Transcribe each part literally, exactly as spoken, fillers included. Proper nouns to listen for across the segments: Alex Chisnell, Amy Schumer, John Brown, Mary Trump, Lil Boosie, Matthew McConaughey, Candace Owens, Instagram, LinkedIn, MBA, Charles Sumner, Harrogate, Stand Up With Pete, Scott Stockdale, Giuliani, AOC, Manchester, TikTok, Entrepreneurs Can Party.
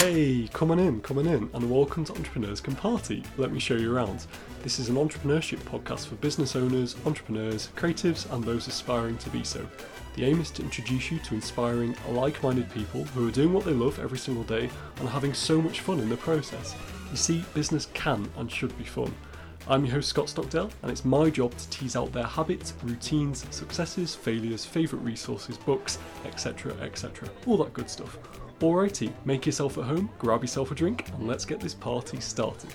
Hey, come on in, come on in, and welcome to Entrepreneurs Can Party. Let me show you around. This is an entrepreneurship podcast for business owners, entrepreneurs, creatives, and those aspiring to be so. The aim is to introduce you to inspiring, like-minded people who are doing what they love every single day and having so much fun in the process. You see, business can and should be fun. I'm your host, Scott Stockdale, and it's my job to tease out their habits, routines, successes, failures, favourite resources, books, et cetera, et cetera. All that good stuff. Alrighty, make yourself at home, grab yourself a drink, and let's get this party started.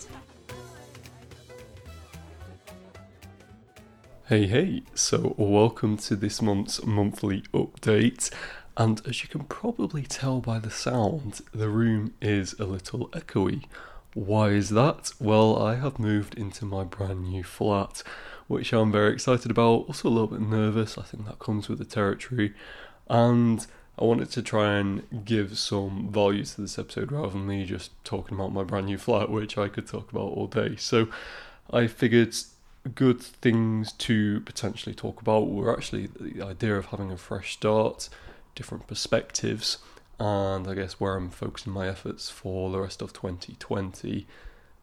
Hey, hey, so welcome to this month's monthly update. And as you can probably tell by the sound, the room is a little echoey. Why is that? Well, I have moved into my brand new flat, which I'm very excited about, also a little bit nervous. I think that comes with the territory. And I wanted to try and give some value to this episode rather than me just talking about my brand new flat, which I could talk about all day. So I figured good things to potentially talk about were actually the idea of having a fresh start, different perspectives, and I guess where I'm focusing my efforts for the rest of twenty twenty.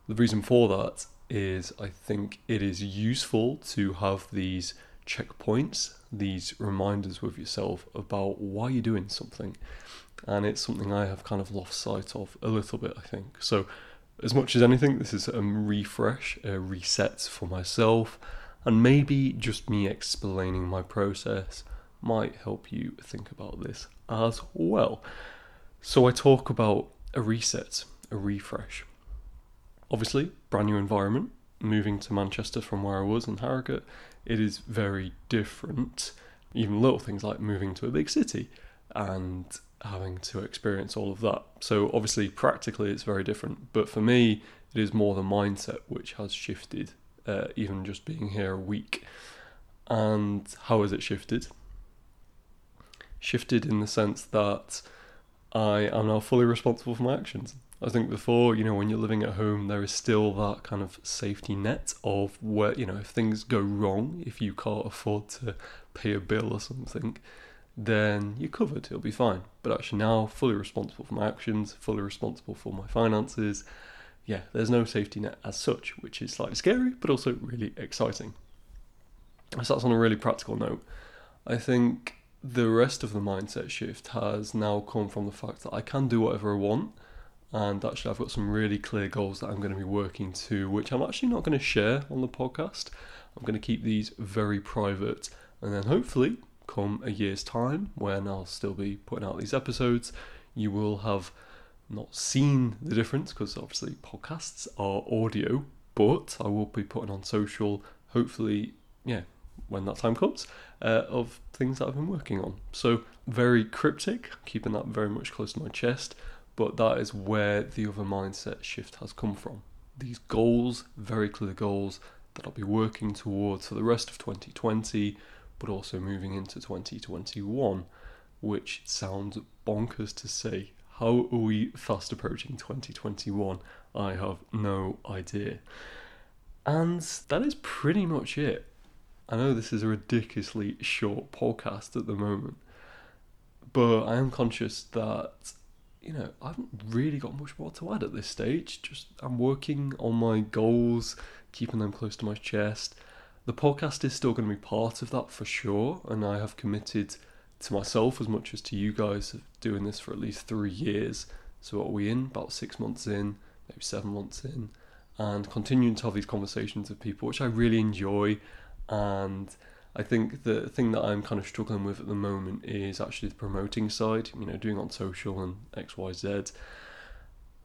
The reason for that is I think it is useful to have these checkpoints, these reminders with yourself about why you're doing something, and it's something I have kind of lost sight of a little bit, I think. So as much as anything, this is a refresh, a reset for myself, and maybe just me explaining my process might help you think about this as well. So I talk about a reset, a refresh. Obviously, brand new environment, moving to Manchester from where I was in Harrogate, it is very different. Even little things like moving to a big city and having to experience all of that. So obviously, practically, it's very different. But for me, it is more the mindset which has shifted, uh, even just being here a week. And how has it shifted? Shifted in the sense that I am now fully responsible for my actions. I think before, you know, when you're living at home, there is still that kind of safety net of where, you know, if things go wrong, if you can't afford to pay a bill or something, then you're covered, it'll be fine. But actually now, fully responsible for my actions, fully responsible for my finances. Yeah, there's no safety net as such, which is slightly scary, but also really exciting. So that's on a really practical note. I think the rest of the mindset shift has now come from the fact that I can do whatever I want. And actually, I've got some really clear goals that I'm going to be working to, which I'm actually not going to share on the podcast. I'm going to keep these very private. And then hopefully, come a year's time, when I'll still be putting out these episodes, you will have not seen the difference, because obviously podcasts are audio, but I will be putting on social, hopefully, yeah, when that time comes, uh, of things that I've been working on. So very cryptic, keeping that very much close to my chest. But that is where the other mindset shift has come from. These goals, very clear goals that I'll be working towards for the rest of twenty twenty, but also moving into twenty twenty-one, which sounds bonkers to say. How are we fast approaching twenty twenty-one? I have no idea. And that is pretty much it. I know this is a ridiculously short podcast at the moment, but I am conscious that, you know, I haven't really got much more to add at this stage. Just I'm working on my goals, keeping them close to my chest. The podcast is still going to be part of that for sure, and I have committed to myself as much as to you guys of doing this for at least three years. So what are we in? About six months in, maybe seven months in, and continuing to have these conversations with people, which I really enjoy. And I think the thing that I'm kind of struggling with at the moment is actually the promoting side, you know, doing on social and X, Y, Z.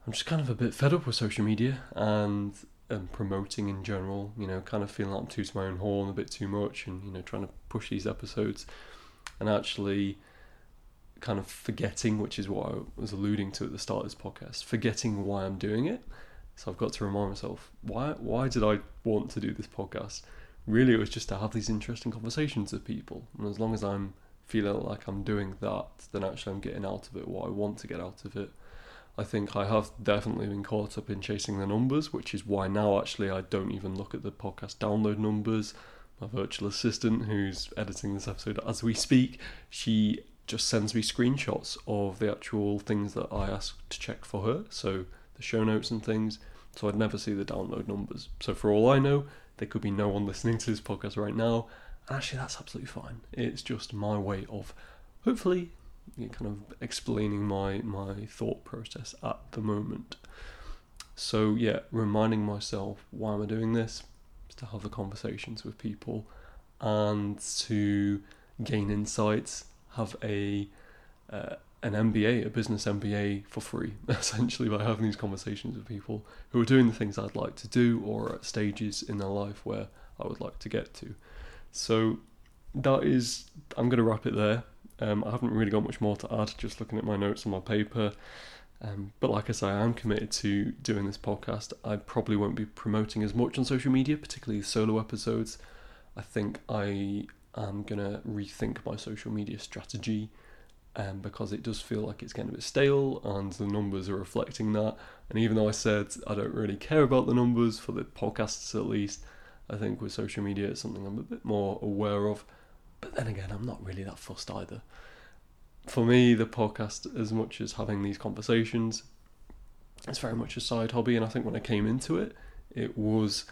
I'm just kind of a bit fed up with social media and, and promoting in general, you know, kind of feeling like I'm tooting my own horn a bit too much and, you know, trying to push these episodes and actually kind of forgetting, which is what I was alluding to at the start of this podcast, forgetting why I'm doing it. So I've got to remind myself, why, why did I want to do this podcast? Really, it was just to have these interesting conversations with people. And as long as I'm feeling like I'm doing that, then actually I'm getting out of it what I want to get out of it. I think I have definitely been caught up in chasing the numbers, which is why now actually I don't even look at the podcast download numbers. My virtual assistant, who's editing this episode as we speak, she just sends me screenshots of the actual things that I asked to check for her, so the show notes and things, so I'd never see the download numbers. So for all I know, there could be no one listening to this podcast right now, and actually that's absolutely fine. It's just my way of hopefully kind of explaining my, my thought process at the moment. So yeah, reminding myself why am I doing this, is to have the conversations with people and to gain insights, have a uh, an M B A, a business M B A for free, essentially, by having these conversations with people who are doing the things I'd like to do or at stages in their life where I would like to get to. So that is, I'm going to wrap it there. Um, I haven't really got much more to add, just looking at my notes on my paper. Um, but like I say, I am committed to doing this podcast. I probably won't be promoting as much on social media, particularly solo episodes. I think I am going to rethink my social media strategy um, because it does feel like it's getting a bit stale and the numbers are reflecting that. And even though I said I don't really care about the numbers, for the podcasts at least, I think with social media it's something I'm a bit more aware of. But then again, I'm not really that fussed either. For me, the podcast, as much as having these conversations, it's very much a side hobby. And I think when I came into it, it was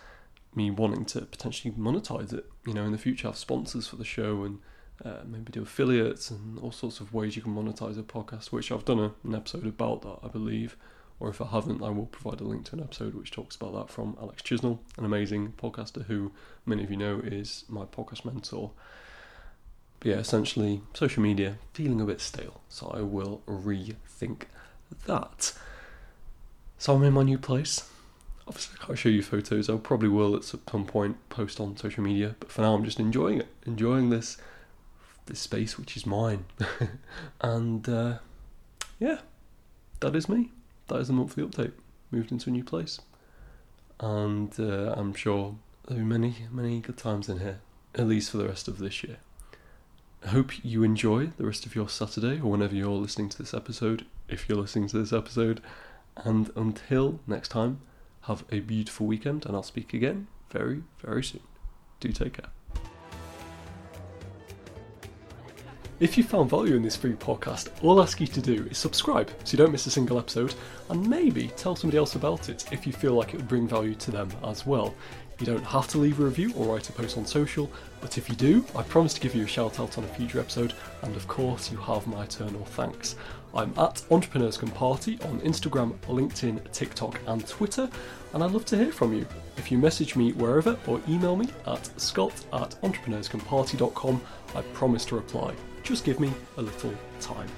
me wanting to potentially monetize it. You know, in the future, have sponsors for the show and uh, maybe do affiliates and all sorts of ways you can monetize a podcast, which I've done a, an episode about that, I believe. Or if I haven't, I will provide a link to an episode which talks about that from Alex Chisnell, an amazing podcaster who many of you know is my podcast mentor. Yeah, essentially, social media, feeling a bit stale. So I will rethink that. So I'm in my new place. Obviously, I can't show you photos. I probably will at some point post on social media. But for now, I'm just enjoying it. Enjoying this this space, which is mine. and, uh, yeah, that is me. That is the monthly update. Moved into a new place. And uh, I'm sure there'll be many, many good times in here. At least for the rest of this year. I hope you enjoy the rest of your Saturday or whenever you're listening to this episode, if you're listening to this episode. And until next time, have a beautiful weekend, and I'll speak again very, very soon. Do take care. If you found value in this free podcast, all I'll ask you to do is subscribe so you don't miss a single episode, and maybe tell somebody else about it if you feel like it would bring value to them as well. You don't have to leave a review or write a post on social, but if you do, I promise to give you a shout out on a future episode, and of course you have my eternal thanks. I'm at Entrepreneurs Can Party on Instagram, LinkedIn, TikTok and Twitter, and I'd love to hear from you. If you message me wherever or email me at scott at entrepreneurs can party dot com, I promise to reply. Just give me a little time.